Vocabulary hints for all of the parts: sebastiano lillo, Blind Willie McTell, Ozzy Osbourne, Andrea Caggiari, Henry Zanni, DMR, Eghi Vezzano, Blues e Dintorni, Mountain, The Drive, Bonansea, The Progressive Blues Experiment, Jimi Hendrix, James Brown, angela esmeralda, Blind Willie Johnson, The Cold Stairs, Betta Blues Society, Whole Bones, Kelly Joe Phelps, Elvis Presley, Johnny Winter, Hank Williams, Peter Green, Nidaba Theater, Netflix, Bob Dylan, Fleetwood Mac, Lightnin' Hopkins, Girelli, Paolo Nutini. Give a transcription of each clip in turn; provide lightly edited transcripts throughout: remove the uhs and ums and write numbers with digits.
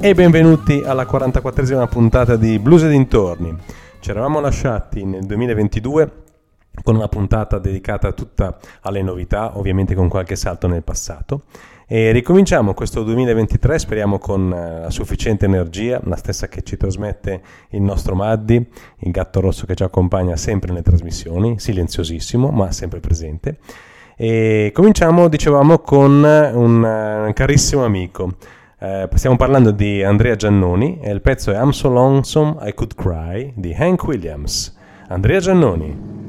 E benvenuti alla 44esima puntata di Blues e Dintorni. Ci eravamo lasciati nel 2022 con una puntata dedicata tutta alle novità, ovviamente con qualche salto nel passato. E ricominciamo questo 2023, speriamo con la sufficiente energia, la stessa che ci trasmette il nostro Maddi, il gatto rosso che ci accompagna sempre nelle trasmissioni, silenziosissimo ma sempre presente. E cominciamo, dicevamo, con un carissimo amico. Stiamo parlando di Andrea Giannoni e il pezzo è I'm So Lonesome I Could Cry di Hank Williams. Andrea Giannoni.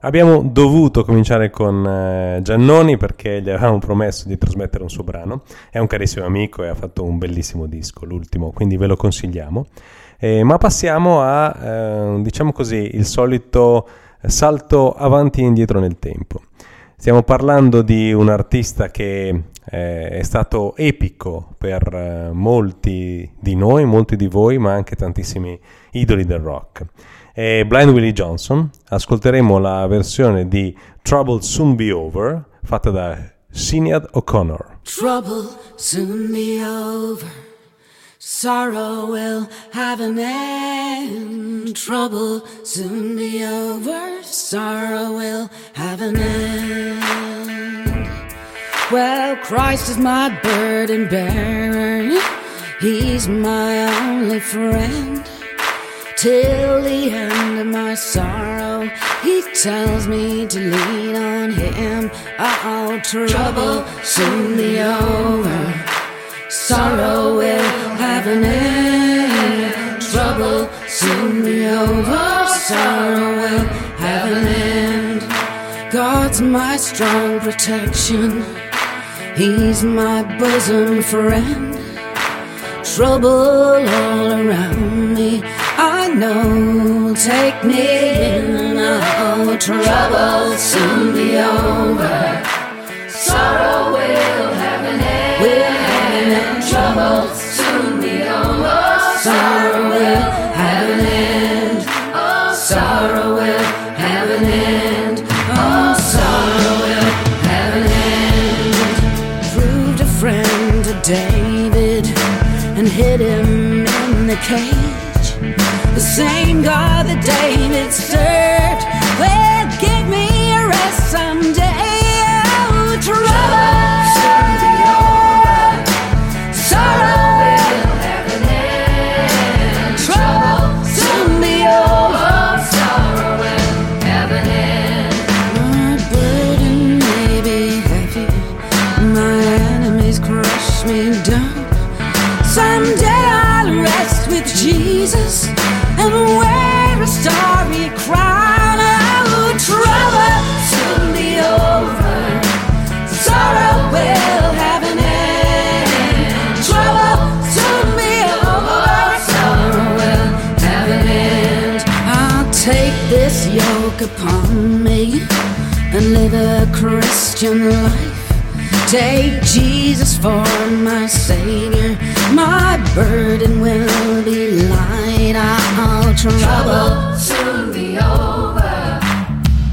Abbiamo dovuto cominciare con Giannoni perché gli avevamo promesso di trasmettere un suo brano. È un carissimo amico e ha fatto un bellissimo disco, l'ultimo, quindi ve lo consigliamo. Ma passiamo a, diciamo così, il solito salto avanti e indietro nel tempo. Stiamo parlando di un artista che è stato epico per molti di noi, molti di voi, ma anche tantissimi idoli del rock. È Blind Willie Johnson. Ascolteremo la versione di Trouble Soon Be Over fatta da Sinéad O'Connor. Trouble soon be over, sorrow will have an end. Trouble soon be over, sorrow will have an end. Well, Christ is my burden bearer, he's my only friend. Till the end of my sorrow, He tells me to lean on him. All trouble soon be over. Sorrow will have an end. Trouble soon be over. Sorrow will have an end. God's my strong protection. He's my bosom friend. Trouble all around me, I know, take me in. Oh, trouble soon be over. Sorrow will have an end. Will have an end. Trouble soon be over. Sorrow will have an end. Oh, sorrow will have an end. Oh, sorrow will have an end. Proved a friend to David and hid him in the cave. The same God that David served will give me a rest someday. Oh, trouble soon be over. Sorrow will have an end. Trouble soon be over. Sorrow will have an end. My burden may be heavy. My enemies crush me down. Someday I'll rest with Jesus. And wear a starry crown. Oh, trouble soon be over. Sorrow will have an end. Trouble soon be over. Sorrow will have an end. I'll take this yoke upon me and live a Christian life. Take Jesus for my Savior. My burden will be light. All trouble soon be over.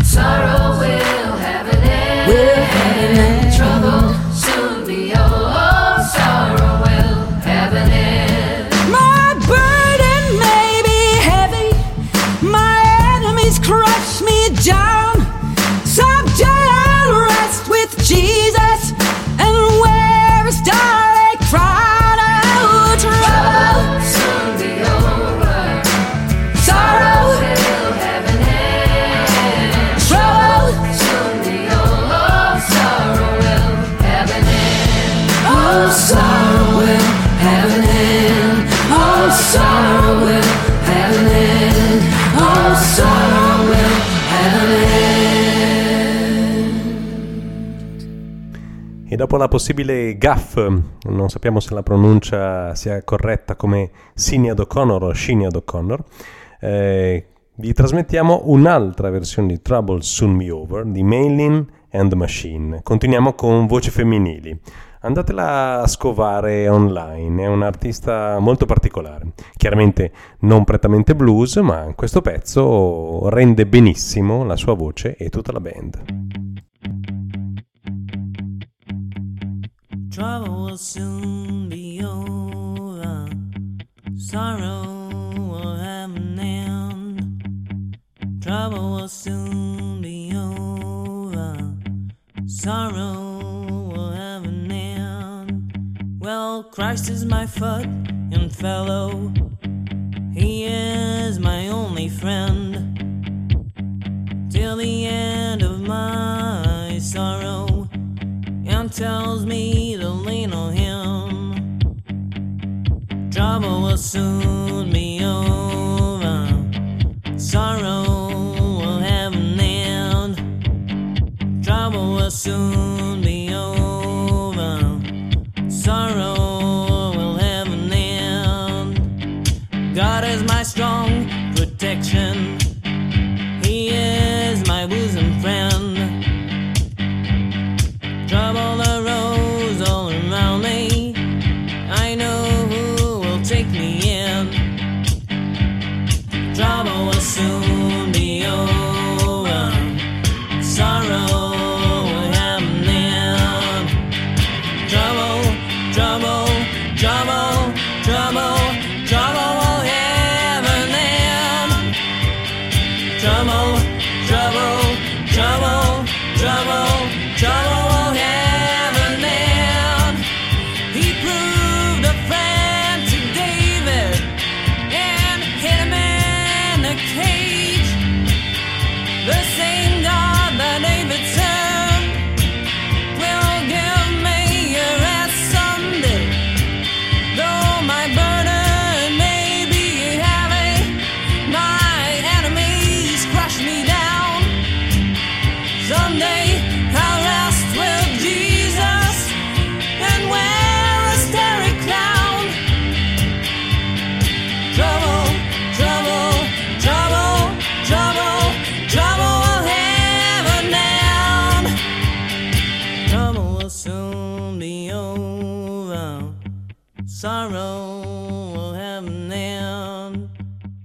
Sorrow will have an end. Will have an end. Trouble soon be over. Sorrow will have an end. My burden may be heavy. My enemies crush me down. Someday I'll rest with Jesus. E dopo la possibile gaffe, non sappiamo se la pronuncia sia corretta come Sinéad O'Connor o Sinéad O'Connor, vi trasmettiamo un'altra versione di Trouble Soon Be Over di Malin and Machine. Continuiamo con voci femminili. Andatela a scovare online, è un'artista molto particolare, chiaramente non prettamente blues, ma questo pezzo rende benissimo la sua voce e tutta la band. Trouble will soon be over. Sorrow will have an end. Trouble will soon be over. Sorrow will have an end. Well, Christ is my foot and fellow. He is my only friend. Till the end of my sorrow. And tells me to lean on him. Trouble will soon be over. Sorrow will have an end. Trouble will soon be over. Sorrow will have an end. God is my strong protection. He is my bosom friend. Trouble arose all around me. I know who will take me in. Trouble will soon be over. Sorrow will have an end. Trouble, trouble, trouble, trouble, trouble will have an end. Trouble, trouble, trouble, trouble, trouble. This sorrow will have an end.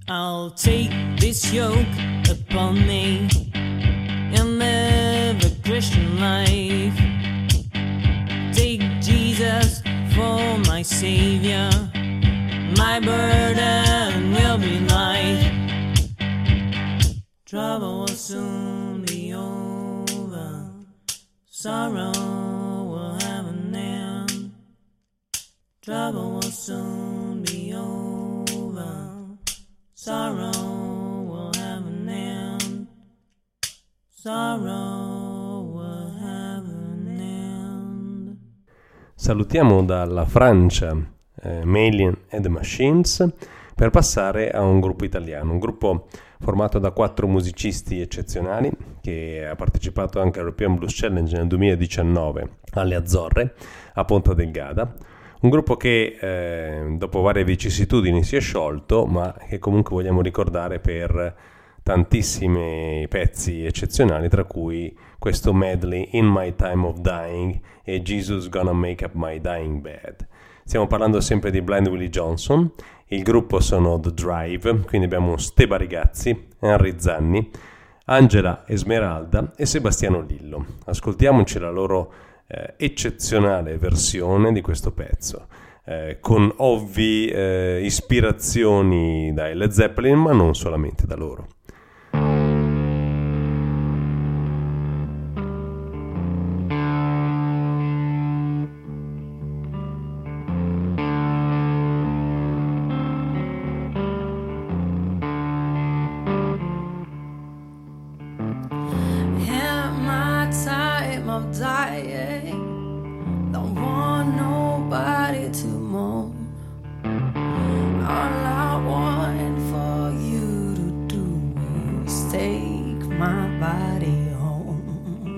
I'll take this yoke upon me and live a Christian life. Take Jesus for my Savior, my burden will be light. Trouble will soon be over, sorrow will have an end. Trouble will soon be over, sorrow will have an end. Sorrow will have an end. Salutiamo dalla Francia Malin and Machine per passare a un gruppo italiano, un gruppo formato da 4 musicisti eccezionali che ha partecipato anche all'European Blues Challenge nel 2019 alle Azzorre a Ponta del Gada, un gruppo che dopo varie vicissitudini si è sciolto, ma che comunque vogliamo ricordare per tantissimi pezzi eccezionali, tra cui questo medley In My Time of Dying e Jesus Gonna Make Up My Dying Bed. Stiamo parlando sempre di Blind Willie Johnson, il gruppo sono The Drive, quindi abbiamo Ste Barigazzi, Henry Zanni, Angela Esmeralda e Sebastiano Lillo. Ascoltiamoci la loro eccezionale versione di questo pezzo, con ovvi ispirazioni dai Led Zeppelin, ma non solamente da loro.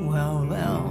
Well, well.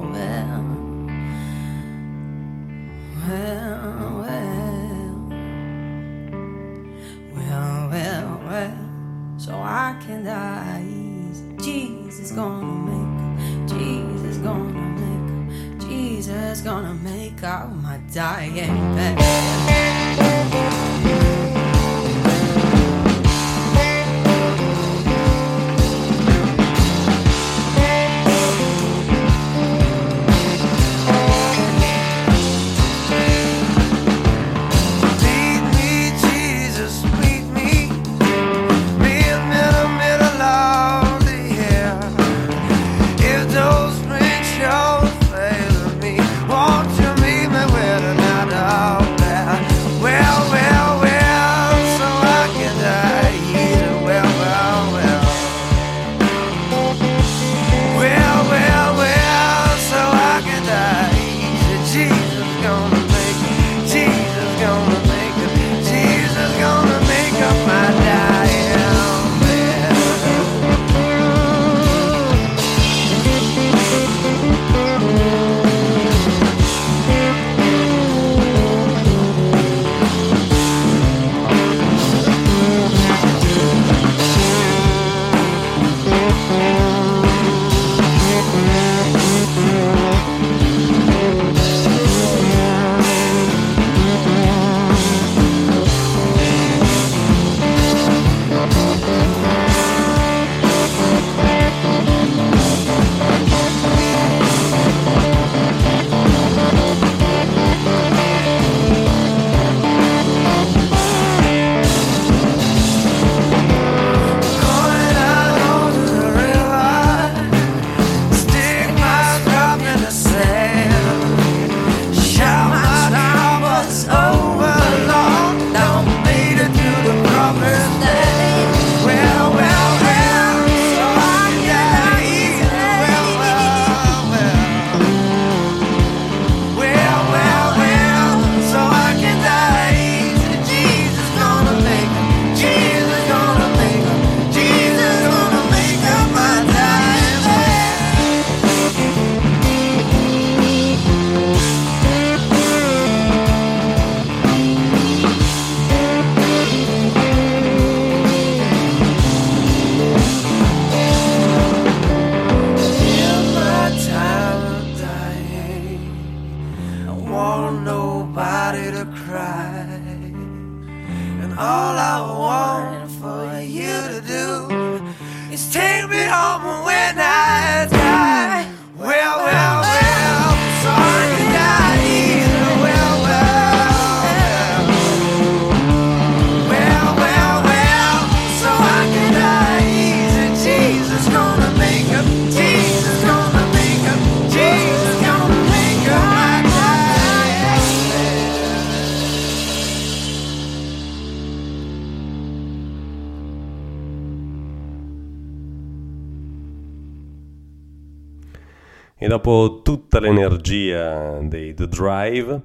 E dopo tutta l'energia dei The Drive,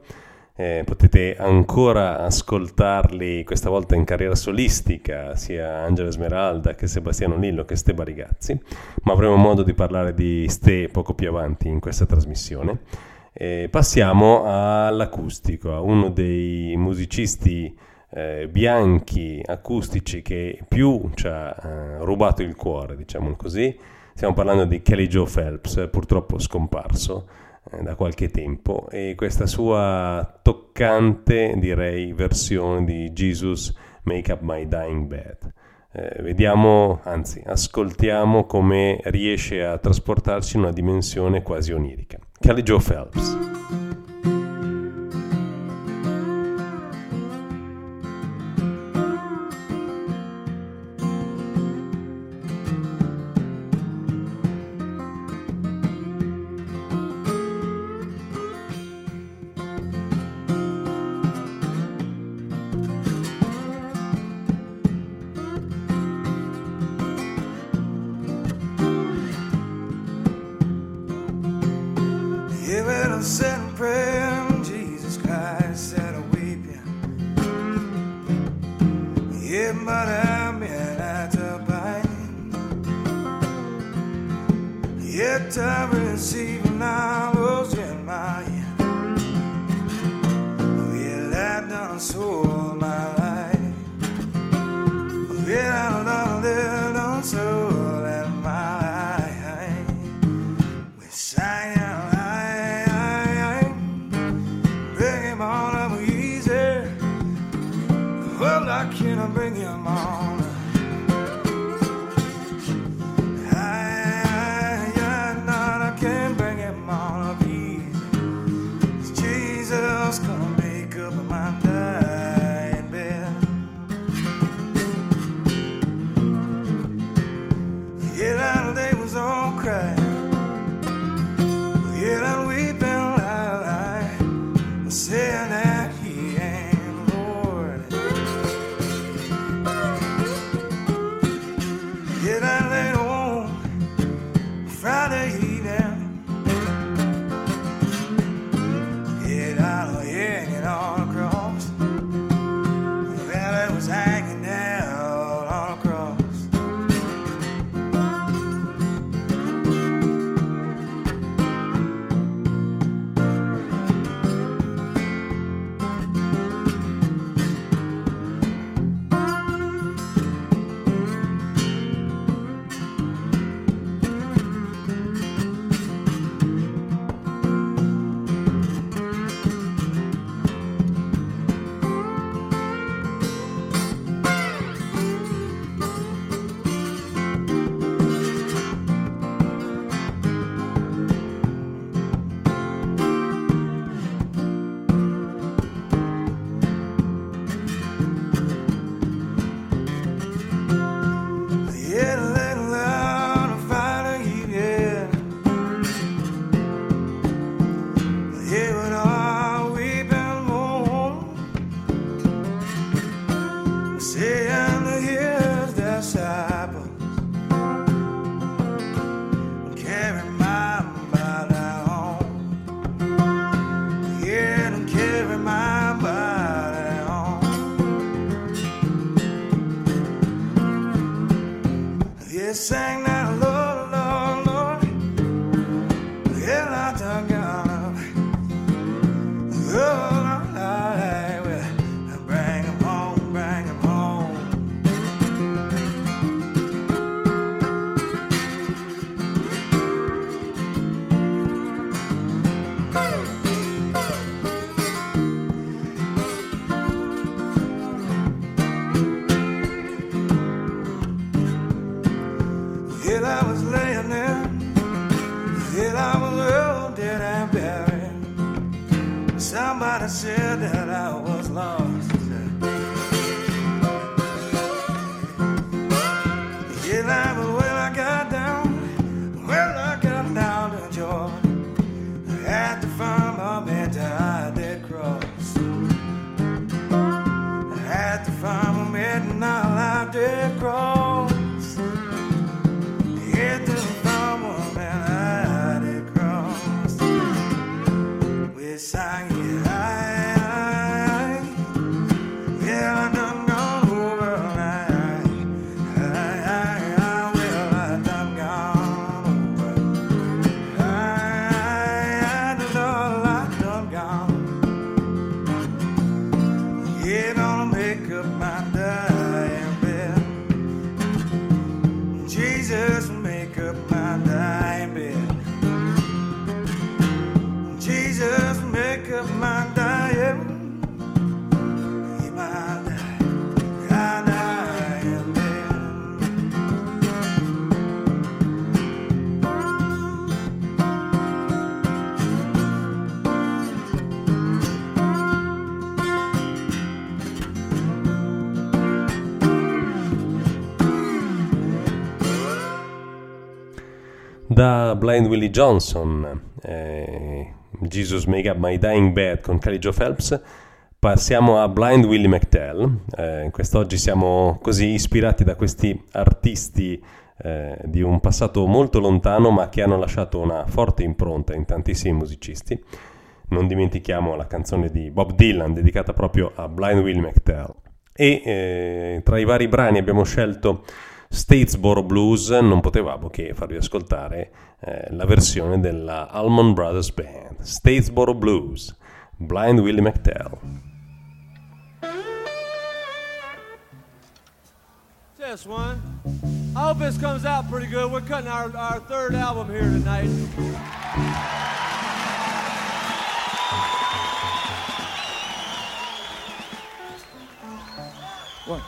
potete ancora ascoltarli, questa volta in carriera solistica, sia Angela Esmeralda che Sebastiano Lillo che Ste Barigazzi, ma avremo modo di parlare di Ste poco più avanti in questa trasmissione. Passiamo all'acustico, a uno dei musicisti bianchi acustici che più ci ha rubato il cuore, diciamo così. Stiamo parlando di Kelly Joe Phelps, purtroppo scomparso da qualche tempo, e questa sua toccante, direi, versione di Jesus Make Up My Dying Bed. Vediamo, anzi ascoltiamo come riesce a trasportarci in una dimensione quasi onirica. Kelly Joe Phelps. Cross, hit the farmer, man, I did cross. da Blind Willie Johnson, Jesus Make Up My Dying Bed con Kelly Joe Phelps, passiamo a Blind Willie McTell. Quest'oggi siamo così ispirati da questi artisti di un passato molto lontano, ma che hanno lasciato una forte impronta in tantissimi musicisti. Non dimentichiamo la canzone di Bob Dylan dedicata proprio a Blind Willie McTell. E tra i vari brani abbiamo scelto Statesboro Blues, non potevamo che farvi ascoltare la versione della Allman Brothers Band. Statesboro Blues, Blind Willie McTell. Test one. I hope this comes out pretty good. We're cutting our third album here tonight. One.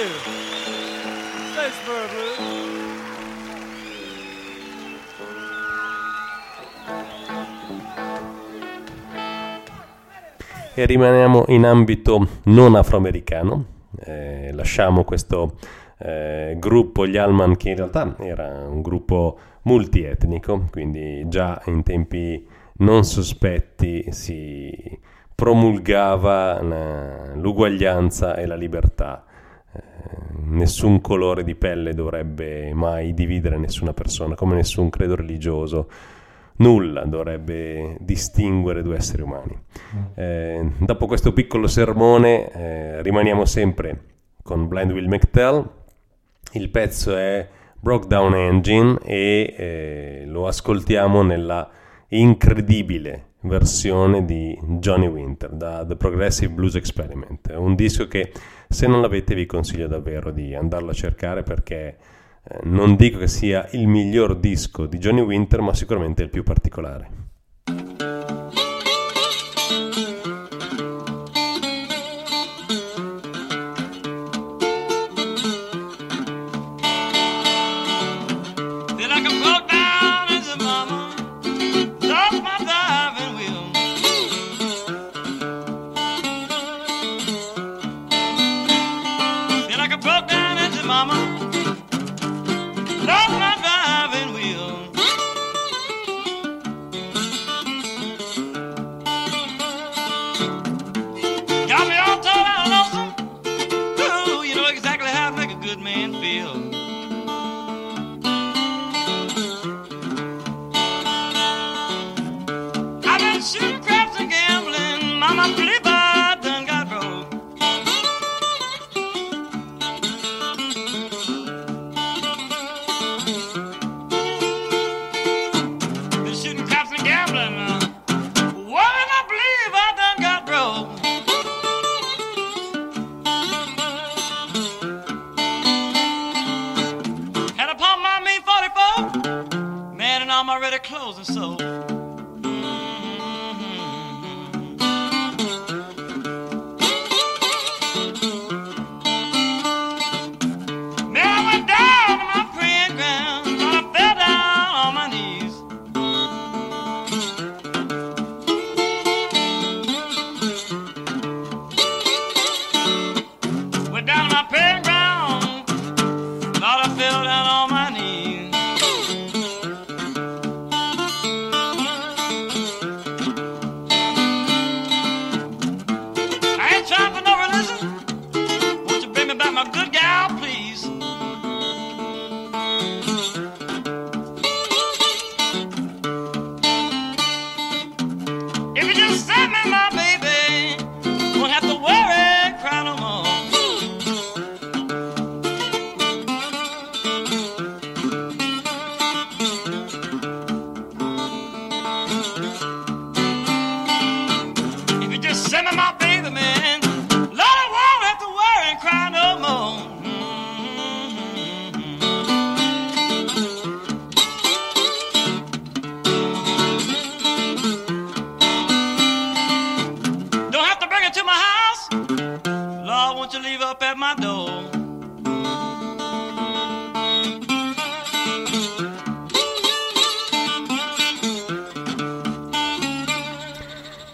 you. Statesboro Blues. E rimaniamo in ambito non afroamericano, lasciamo questo gruppo, gli Allman, che in realtà era un gruppo multietnico, quindi già in tempi non sospetti si promulgava l'uguaglianza e la libertà, nessun colore di pelle dovrebbe mai dividere nessuna persona, come nessun credo religioso, nulla dovrebbe distinguere due esseri umani. Dopo questo piccolo sermone rimaniamo sempre con Blind Willie McTell, il pezzo è Broke Down Engine e lo ascoltiamo nella incredibile versione di Johnny Winter da The Progressive Blues Experiment, un disco che se non l'avete vi consiglio davvero di andarlo a cercare, perché non dico che sia il miglior disco di Johnny Winter, ma sicuramente il più particolare.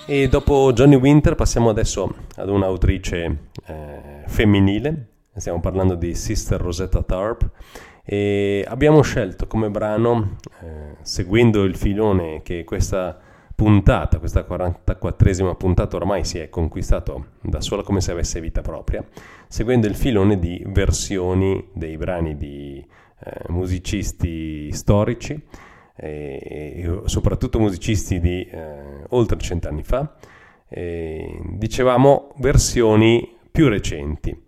E dopo Johnny Winter passiamo adesso ad un'autrice femminile, stiamo parlando di Sister Rosetta Tharpe, e abbiamo scelto come brano, seguendo il filone che questa puntata, questa 44esima puntata ormai si è conquistato da sola come se avesse vita propria, seguendo il filone di versioni dei brani di musicisti storici, e soprattutto musicisti di oltre 100 anni fa, e dicevamo versioni più recenti.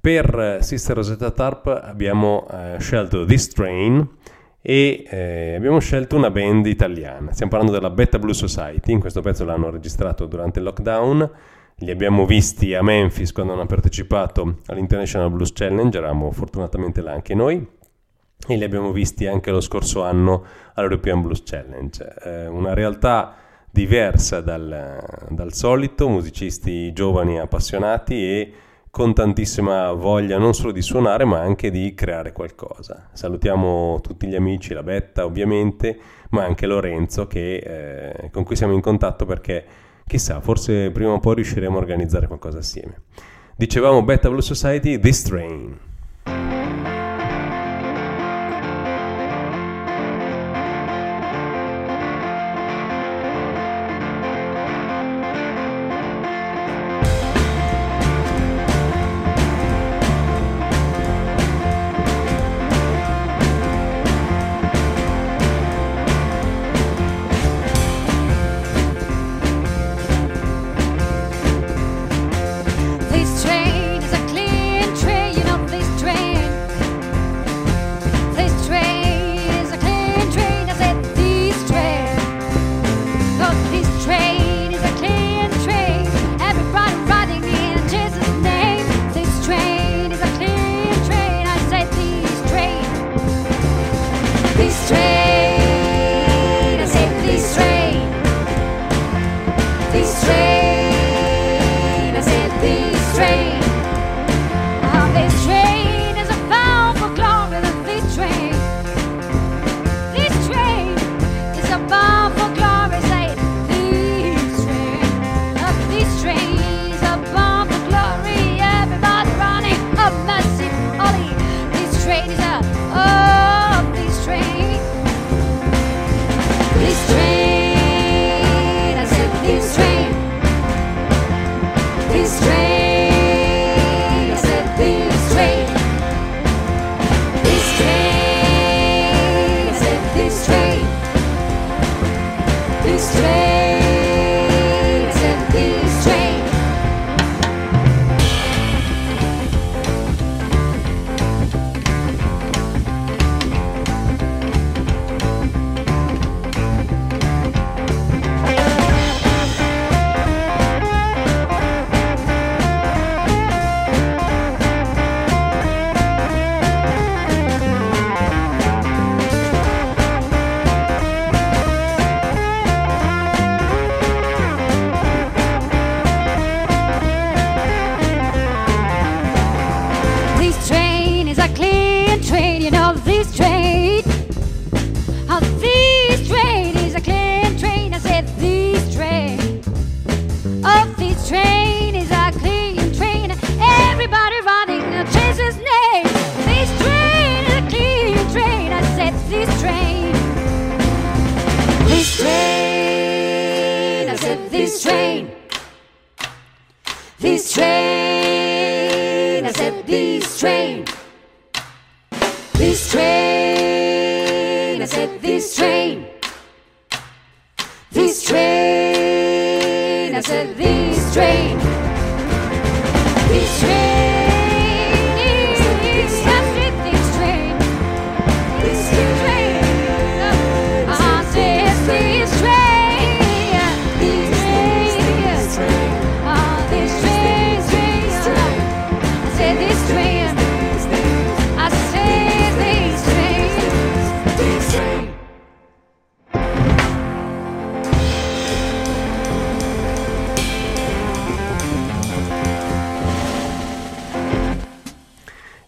Per Sister Rosetta Tharpe abbiamo scelto This Train e abbiamo scelto una band italiana, stiamo parlando della Betta Blues Society. In questo pezzo l'hanno registrato durante il lockdown, li abbiamo visti a Memphis quando hanno partecipato all'International Blues Challenge, eravamo fortunatamente là anche noi, e li abbiamo visti anche lo scorso anno all'European Blues Challenge, una realtà diversa dal solito, musicisti giovani appassionati e con tantissima voglia non solo di suonare ma anche di creare qualcosa. Salutiamo tutti gli amici, la Betta ovviamente, ma anche Lorenzo con cui siamo in contatto, perché chissà, forse prima o poi riusciremo a organizzare qualcosa assieme. Dicevamo Betta Blues Society, This Train.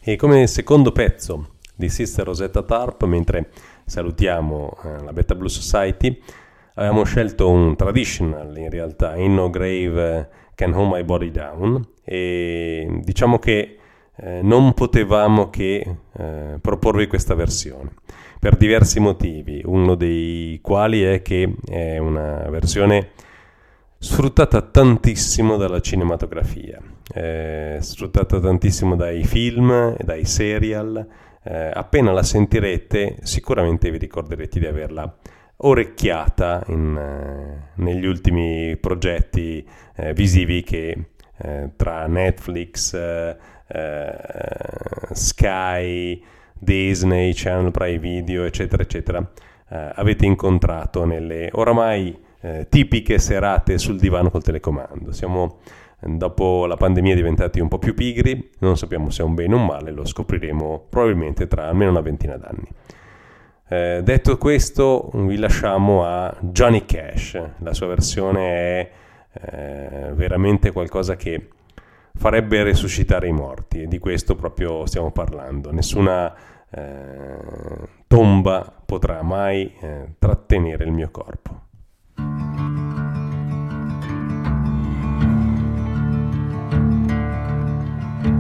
E come secondo pezzo di Sister Rosetta Tharpe, mentre salutiamo la Betta Blues Society, abbiamo scelto un traditional, in realtà, In No Grave Can Hold My Body Down, e diciamo che non potevamo che proporvi questa versione per diversi motivi, uno dei quali è che è una versione sfruttata tantissimo dalla cinematografia, sfruttata tantissimo dai film e dai serial. Appena la sentirete sicuramente vi ricorderete di averla orecchiata negli ultimi progetti visivi che tra Netflix, Sky, Disney, Channel Prime Video, eccetera eccetera, avete incontrato nelle oramai tipiche serate sul divano col telecomando. Siamo, dopo la pandemia, diventati un po' più pigri, non sappiamo se è un bene o un male, lo scopriremo probabilmente tra almeno una ventina d'anni. Detto questo, vi lasciamo a Johnny Cash. La sua versione è veramente qualcosa che farebbe resuscitare i morti, e di questo proprio stiamo parlando. Nessuna tomba potrà mai trattenere il mio corpo.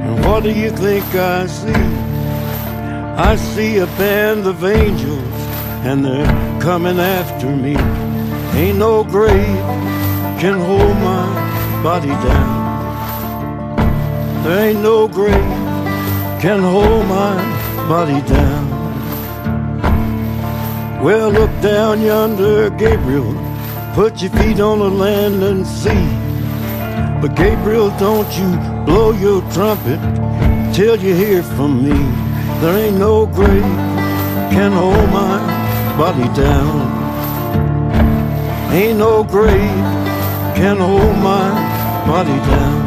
and what do you think I see? I see a band of angels, and they're coming after me. Ain't no grave can hold my body down. There ain't no grave can hold my body down. Well, look down yonder, Gabriel, put your feet on the land and sea. But Gabriel, don't you blow your trumpet till you hear from me. There ain't no grave can hold my body down. Ain't no grave can hold my body down.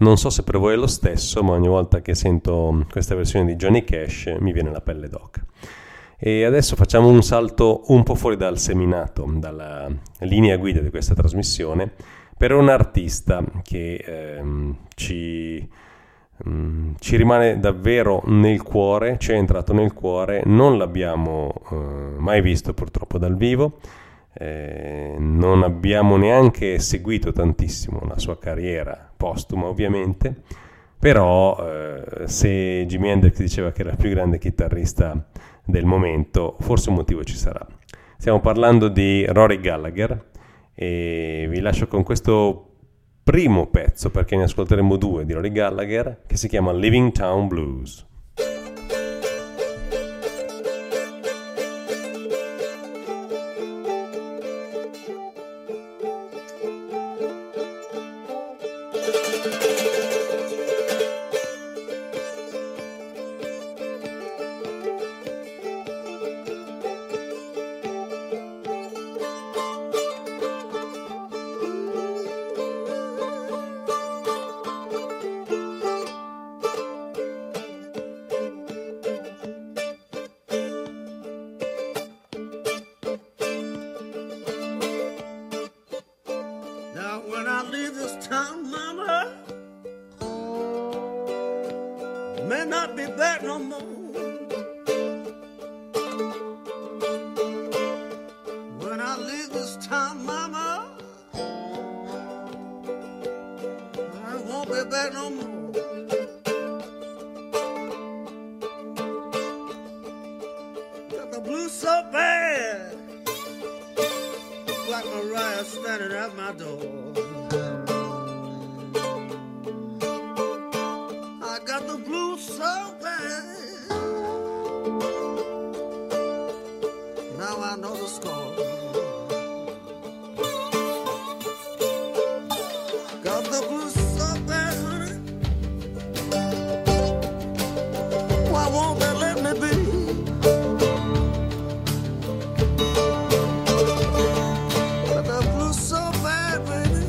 Non so se per voi è lo stesso, ma ogni volta che sento questa versione di Johnny Cash mi viene la pelle d'oca. E adesso facciamo un salto un po' fuori dal seminato, dalla linea guida di questa trasmissione, per un artista che ci rimane davvero nel cuore, ci è entrato nel cuore, non l'abbiamo mai visto purtroppo dal vivo. Non abbiamo neanche seguito tantissimo la sua carriera postuma, ovviamente, però se Jimi Hendrix diceva che era il più grande chitarrista del momento, forse un motivo ci sarà. Stiamo parlando di Rory Gallagher e vi lascio con questo primo pezzo, perché ne ascolteremo due di Rory Gallagher, che si chiama Living Town Blues. I got the blues so bad. Now I know the score. Got the blues so bad, honey. Why won't they let me be? Got the blues so bad, baby.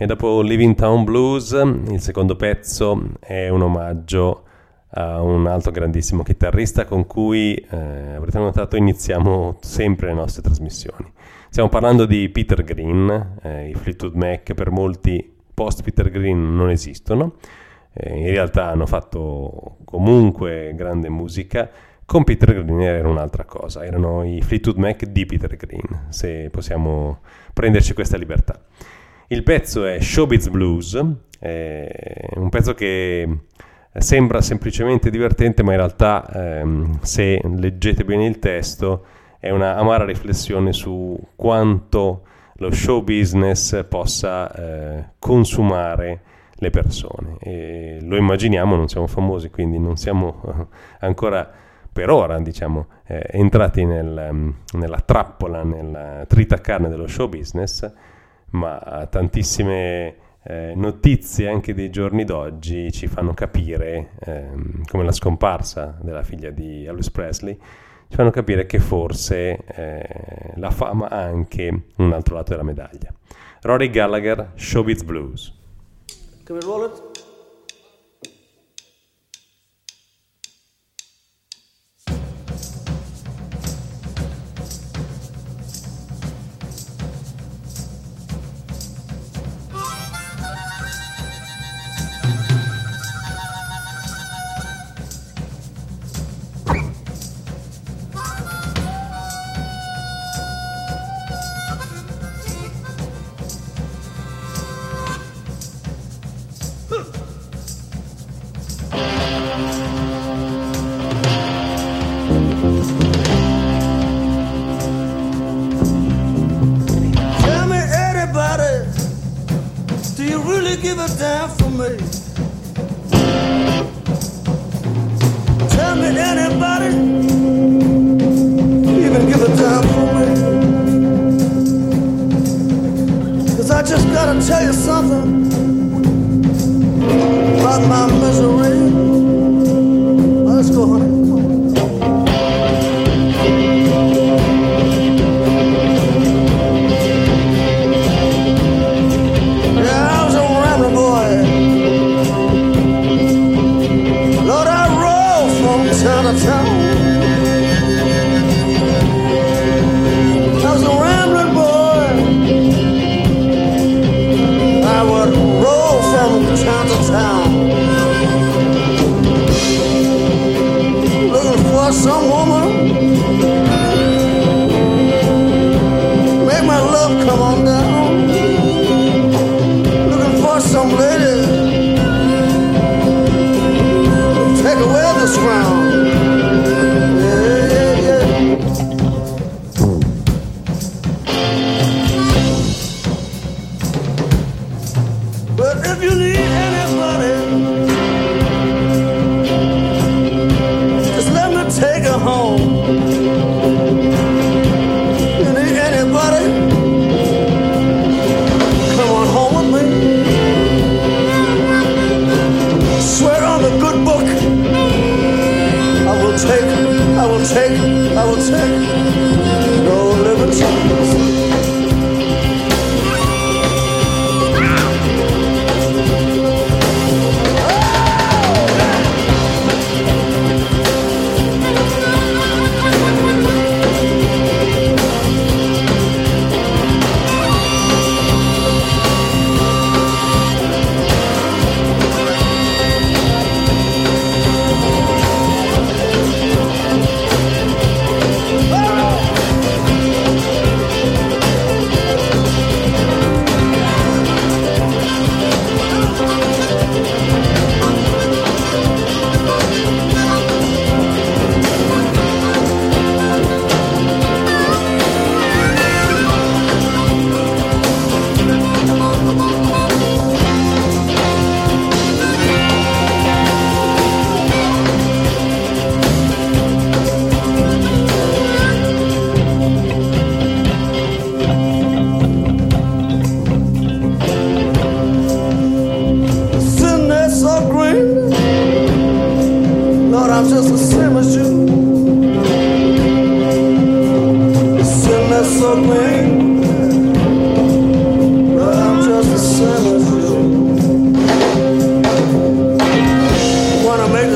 E dopo Living Town Blues, il secondo pezzo è un omaggio a un altro grandissimo chitarrista con cui, avrete notato, iniziamo sempre le nostre trasmissioni. Stiamo parlando di Peter Green. I Fleetwood Mac per molti post Peter Green non esistono, in realtà hanno fatto comunque grande musica. Con Peter Green era un'altra cosa, erano i Fleetwood Mac di Peter Green, se possiamo prenderci questa libertà. Il pezzo è Showbiz Blues, è un pezzo che sembra semplicemente divertente, ma in realtà se leggete bene il testo è una amara riflessione su quanto lo show business possa consumare le persone. E lo immaginiamo, non siamo famosi, quindi non siamo ancora per ora, diciamo, entrati nella trappola, nella tritacarne dello show business, ma tantissime notizie anche dei giorni d'oggi ci fanno capire, come la scomparsa della figlia di Elvis Presley, ci fanno capire che forse la fama ha anche un altro lato della medaglia. Rory Gallagher, Showbiz Blues. Come roll it.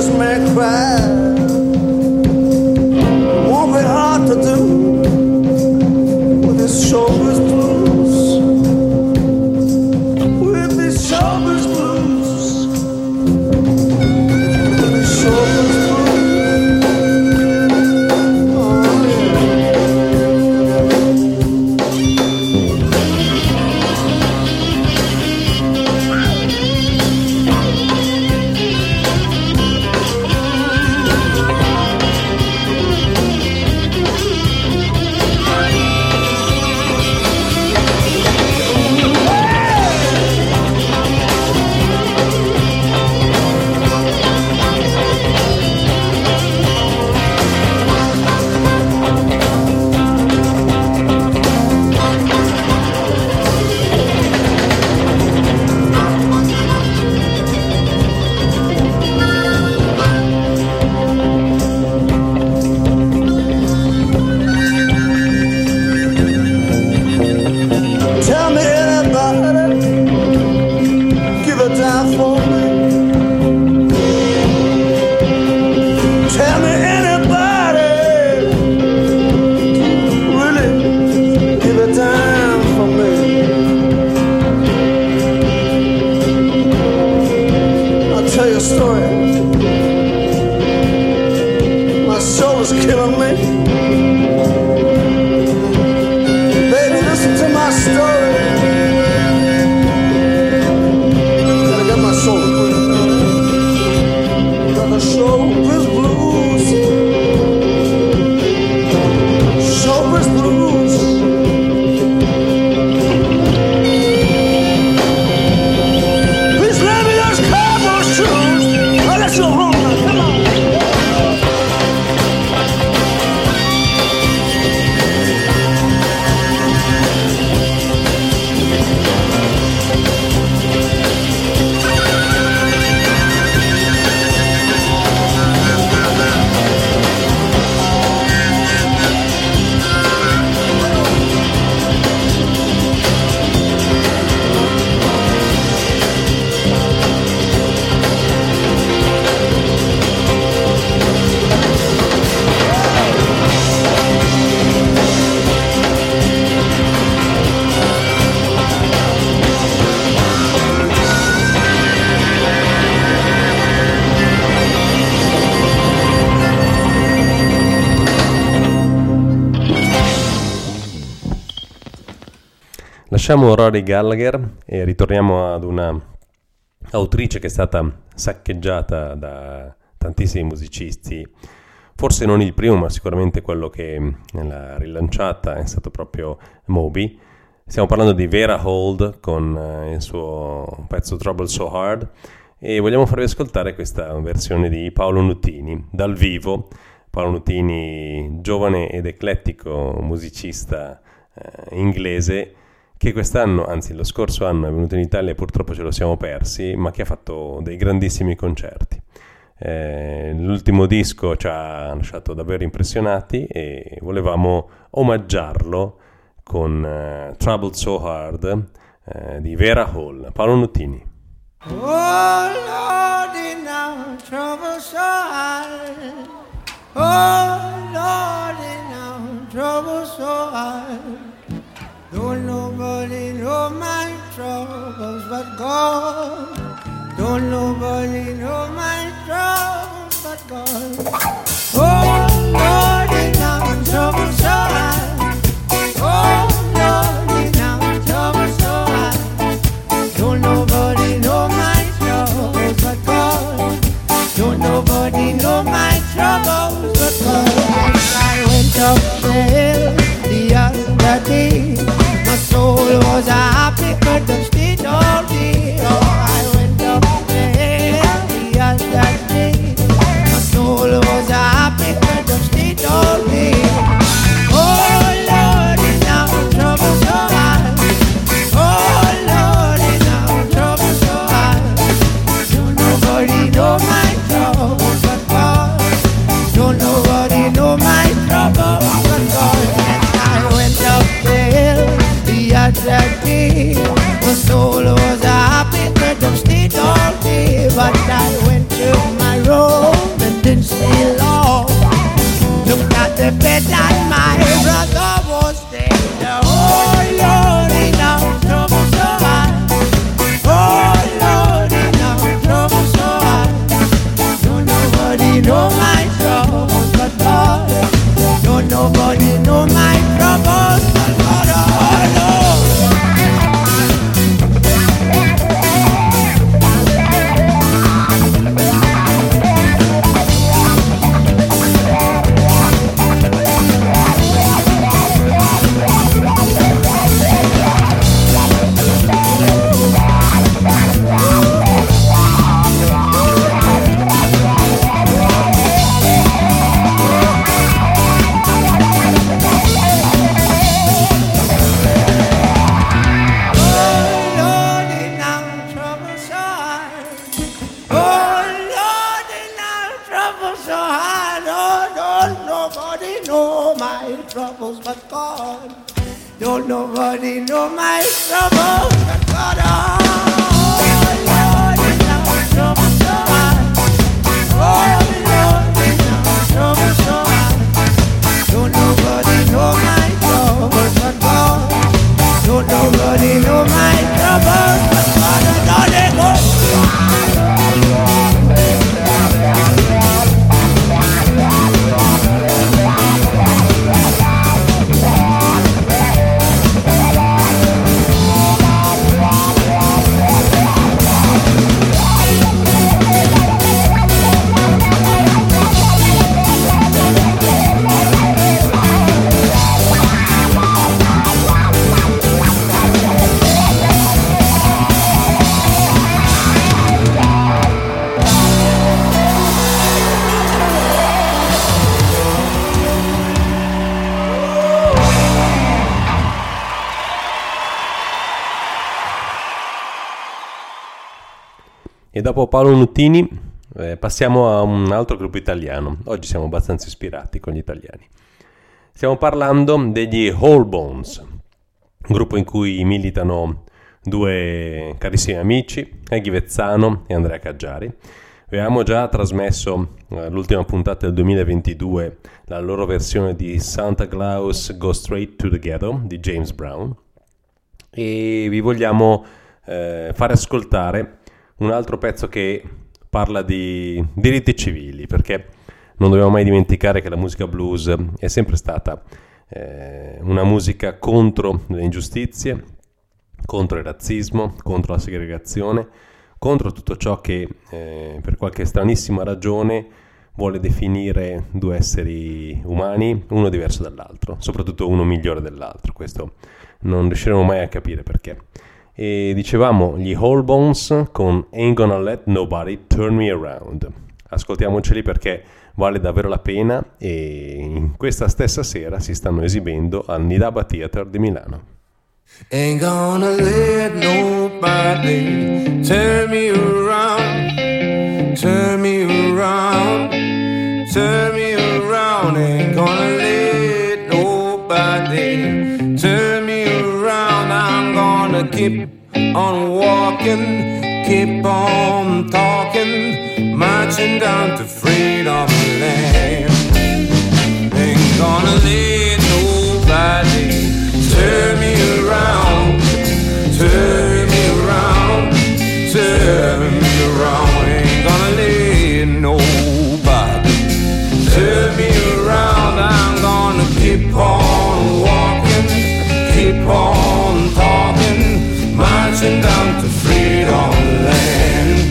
tears may cry. It won't be hard to do with his shoulders blues. With his shoulders blues. With his shoulders blues. Lasciamo Rory Gallagher e ritorniamo ad una autrice che è stata saccheggiata da tantissimi musicisti, forse non il primo ma sicuramente quello che l'ha rilanciata è stato proprio Moby. Stiamo parlando di Vera Hold con il suo pezzo Trouble So Hard e vogliamo farvi ascoltare questa versione di Paolo Nutini dal vivo. Paolo Nutini, giovane ed eclettico musicista inglese, che quest'anno, anzi lo scorso anno, è venuto in Italia e purtroppo ce lo siamo persi, ma che ha fatto dei grandissimi concerti. L'ultimo disco ci ha lasciato davvero impressionati e volevamo omaggiarlo con Trouble So Hard di Vera Hall, Paolo Nutini. Oh Lordy, now trouble so hard. Oh Lordy, now trouble so hard. Don't nobody know my troubles but God. Don't nobody know my troubles but God. Oh Lord, it's not trouble so high. Oh Lord, it's not trouble so high. Don't nobody know my troubles but God. Don't nobody know my troubles but God. I went up the hill the other day. My soul was happy, but the street all day. Oh, I went up there the other said that my brother was dead. Oh Lord, in our trouble so hard. Oh Lord, in our trouble so hard. Don't nobody know my troubles but God. Don't nobody know my troubles but God. Oh Lord. Don't nobody know my trouble but God. Oh Lord, in our trouble so hard. Oh Lord, in our trouble so hard. Don't nobody know my trouble but God. Don't nobody know my trouble but God. Don't let go. E dopo Paolo Nutini passiamo a un altro gruppo italiano. Oggi siamo abbastanza ispirati con gli italiani. Stiamo parlando degli Whole Bones, un gruppo in cui militano due carissimi amici, Eghi Vezzano e Andrea Caggiari. Avevamo già trasmesso l'ultima puntata del 2022 la loro versione di Santa Claus Go Straight to the Ghetto di James Brown, e vi vogliamo fare ascoltare un altro pezzo che parla di diritti civili, perché non dobbiamo mai dimenticare che la musica blues è sempre stata una musica contro le ingiustizie, contro il razzismo, contro la segregazione, contro tutto ciò che per qualche stranissima ragione vuole definire due esseri umani, uno diverso dall'altro, soprattutto uno migliore dell'altro. Questo non riusciremo mai a capire perché. E dicevamo gli Whole Bones con Ain't Gonna Let Nobody Turn Me Around. Ascoltiamoceli perché vale davvero la pena, e in questa stessa sera si stanno esibendo al Nidaba Theater di Milano. Ain't gonna let nobody turn me around, turn me around, turn me around. Ain't gonna let nobody turn. Keep on walking, keep on talking, marching down to freedom land. Ain't gonna let nobody turn me around, turn me around, turn me around. Ain't gonna let nobody turn me around. I'm gonna keep on walking, keep on talking, marching down to freedom land.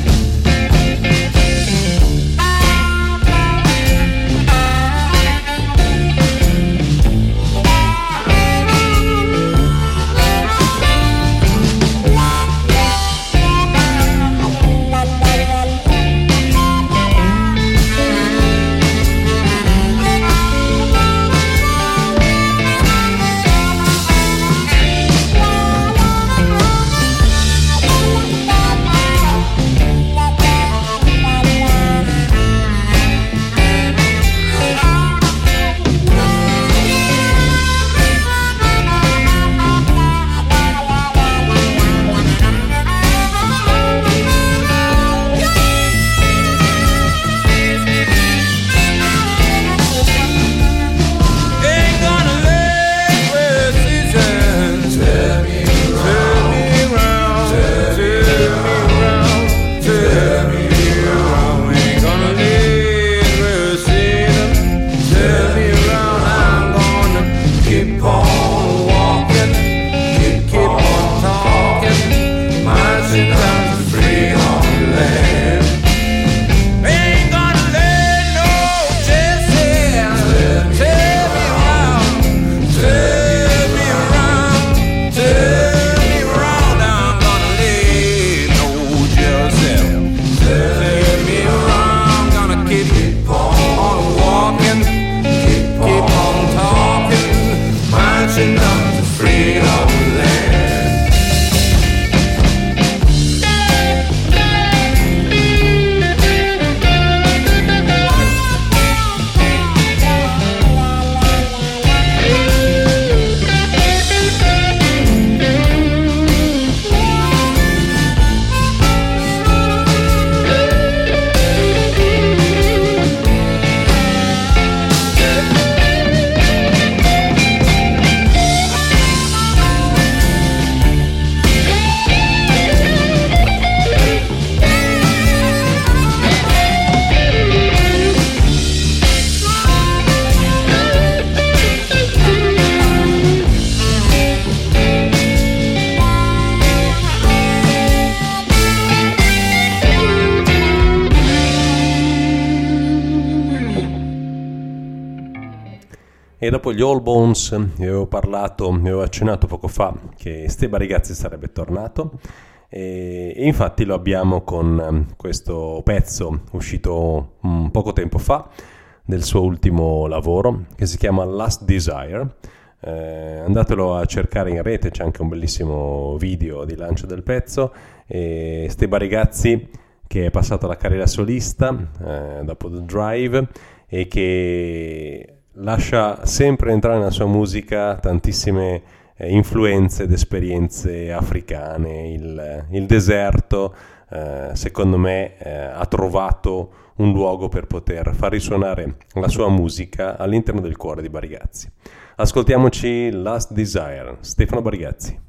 E dopo gli Whole Bones, avevo accennato poco fa che Ste Barigazzi sarebbe tornato, e infatti lo abbiamo con questo pezzo uscito poco tempo fa del suo ultimo lavoro, che si chiama Last Desire. Andatelo a cercare in rete, c'è anche un bellissimo video di lancio del pezzo. E Ste Barigazzi, che è passato alla carriera solista dopo The Drive, e che lascia sempre entrare nella sua musica tantissime influenze ed esperienze africane. Il deserto, secondo me, ha trovato un luogo per poter far risuonare la sua musica all'interno del cuore di Barigazzi. Ascoltiamoci Last Desire, Stefano Barigazzi.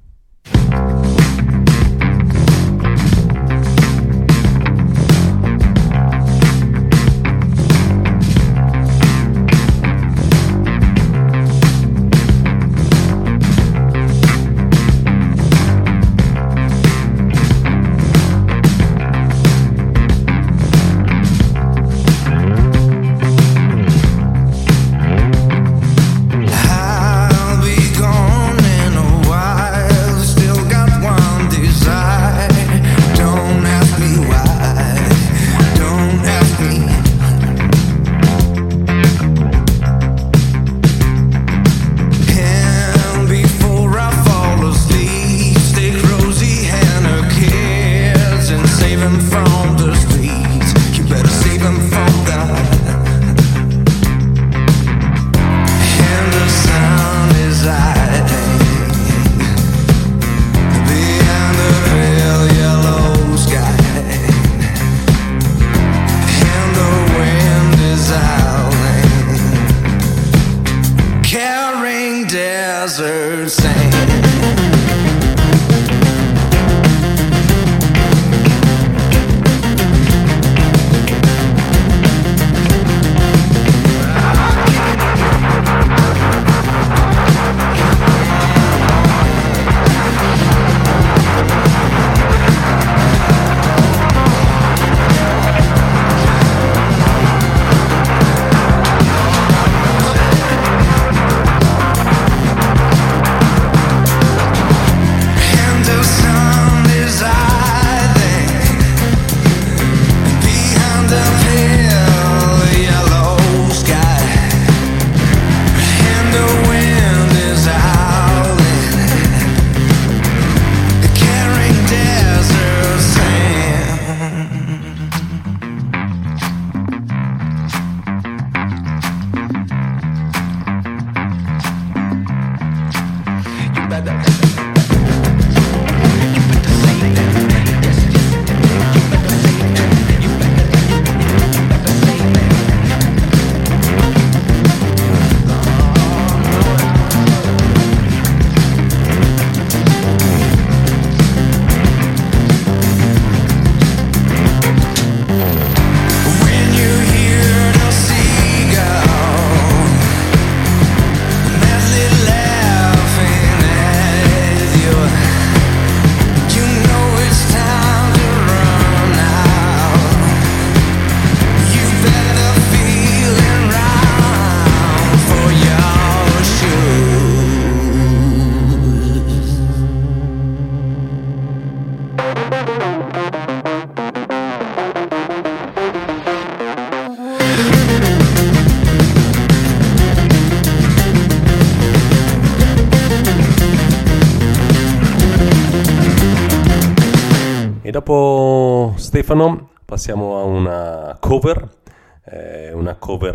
Dopo Stefano passiamo a una cover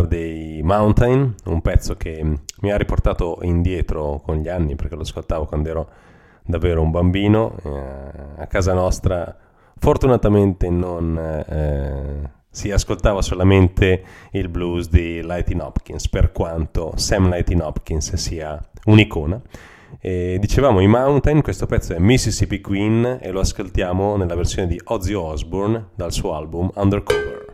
dei Mountain, un pezzo che mi ha riportato indietro con gli anni, perché lo ascoltavo quando ero davvero un bambino a casa nostra. Fortunatamente non si ascoltava solamente il blues di Lightnin' Hopkins, per quanto Sam Lightnin' Hopkins sia un'icona. E dicevamo i Mountain, questo pezzo è Mississippi Queen e lo ascoltiamo nella versione di Ozzy Osbourne dal suo album Undercover.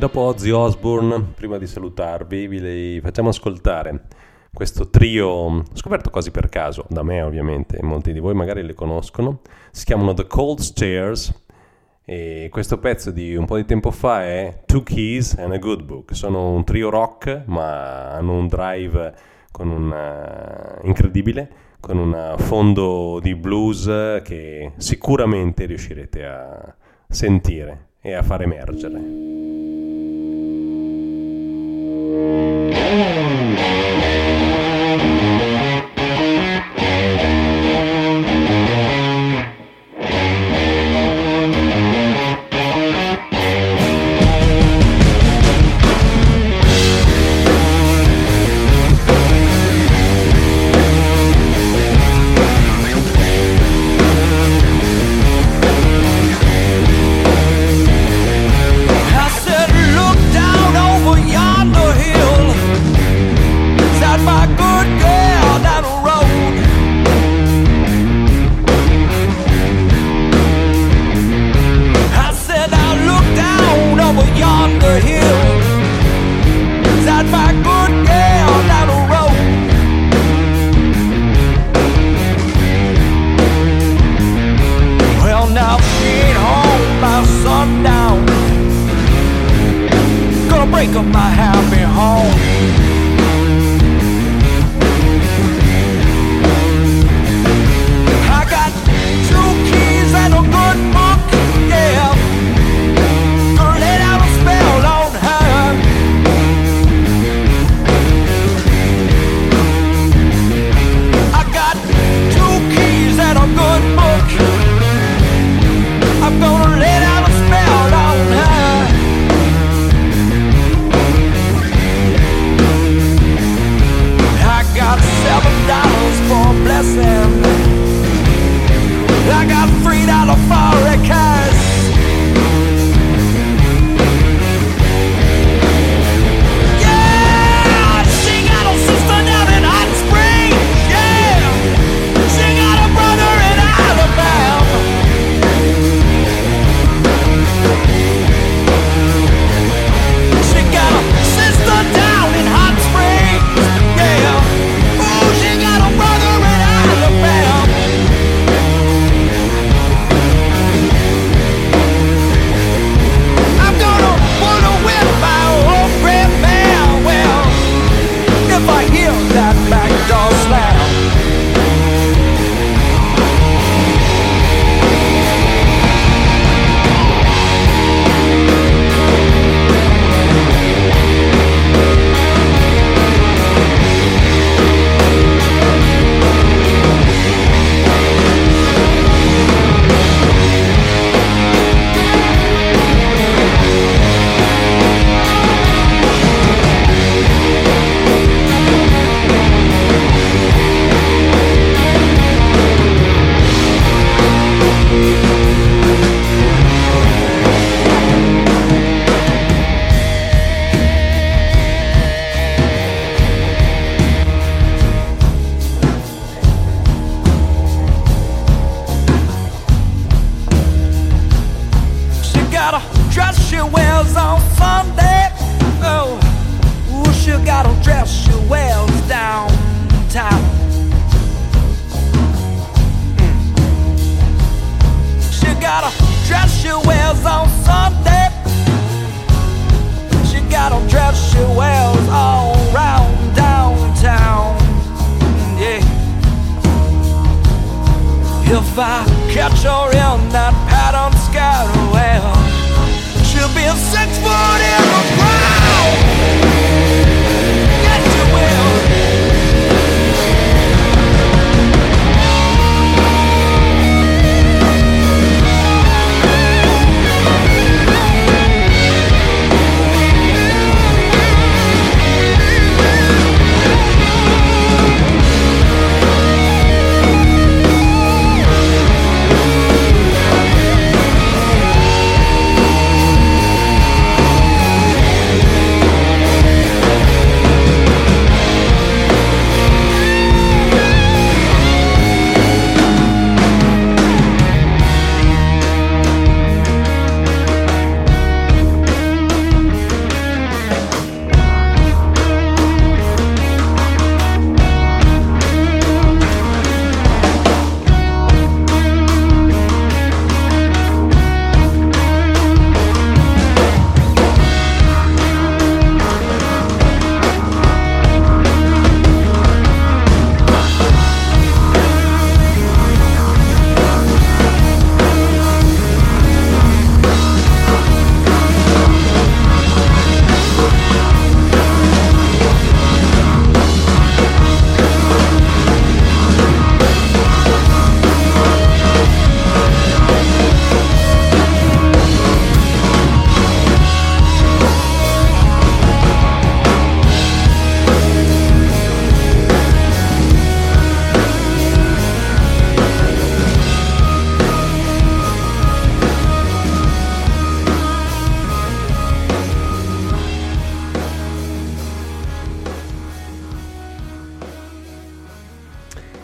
dopo Ozzy Osbourne, prima di salutarvi, vi facciamo ascoltare questo trio scoperto quasi per caso, da me ovviamente, molti di voi magari le conoscono, si chiamano The Cold Stairs e questo pezzo di un po' di tempo fa è Two Keys and a Good Book. Sono un trio rock ma hanno un drive con una... incredibile, con un fondo di blues che sicuramente riuscirete a sentire e a far emergere.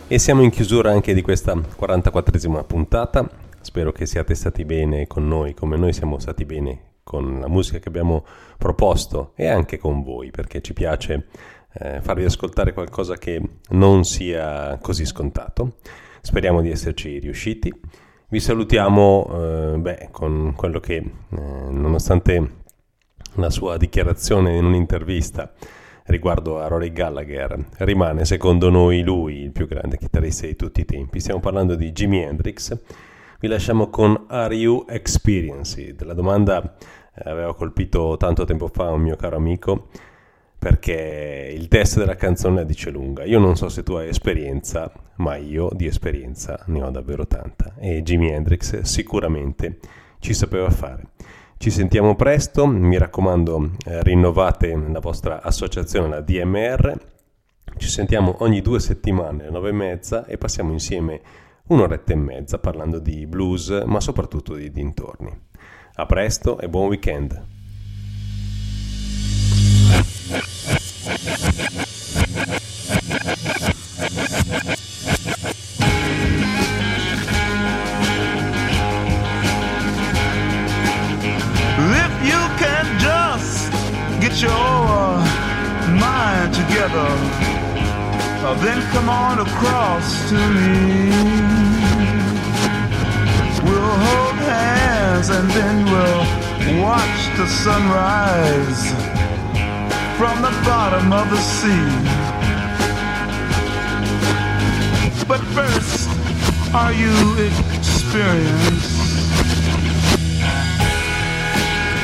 E siamo in chiusura anche di questa 44esima puntata. Spero che siate stati bene con noi, come noi siamo stati bene con la musica che abbiamo proposto, e anche con voi, perché ci piace farvi ascoltare qualcosa che non sia così scontato. Speriamo di esserci riusciti. Vi salutiamo con quello che, nonostante la sua dichiarazione in un'intervista riguardo a Rory Gallagher, rimane secondo noi lui il più grande chitarrista di tutti i tempi. Stiamo parlando di Jimi Hendrix. Vi lasciamo con Are You Experienced? La domanda aveva colpito tanto tempo fa un mio caro amico, perché il testo della canzone la dice lunga. Io non so se tu hai esperienza, ma io di esperienza ne ho davvero tanta, e Jimi Hendrix sicuramente ci sapeva fare. Ci sentiamo presto, mi raccomando, rinnovate la vostra associazione, la DMR. Ci sentiamo ogni 2 settimane alle 9:30 e passiamo insieme un'oretta e mezza parlando di blues, ma soprattutto di dintorni. A presto e buon weekend! Your mind together, then come on across to me. We'll hold hands and then we'll watch the sunrise from the bottom of the sea. But first, are you experienced?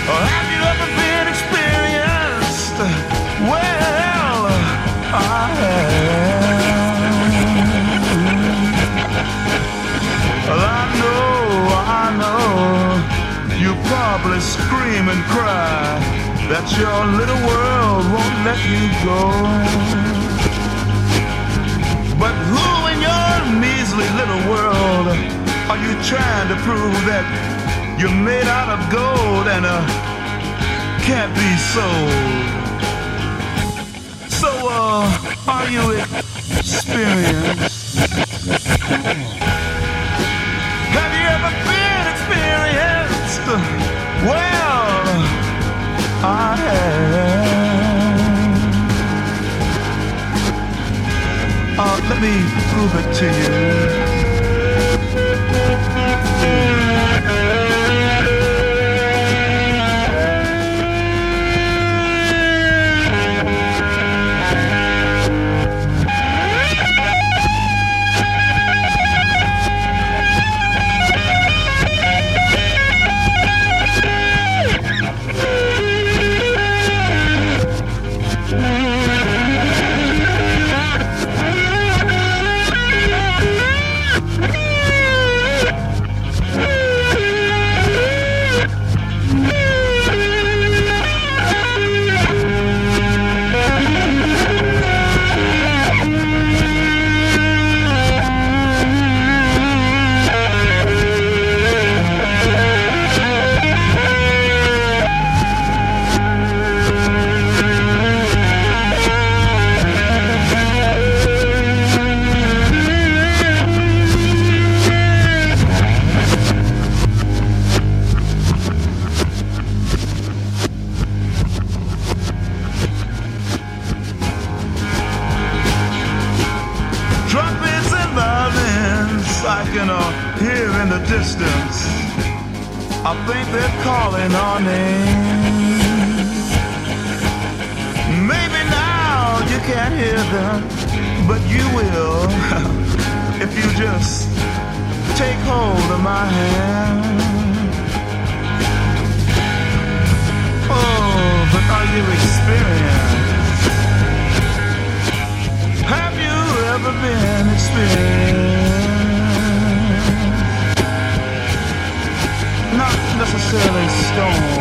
Or have you ever been experienced? Well, I have. Well, I know you probably scream and cry that your little world won't let you go. But who in your measly little world are you trying to prove that you're made out of gold and can't be sold? Are you experienced? Have you ever been experienced? Well, I have. Let me prove it to you. Not necessarily stone.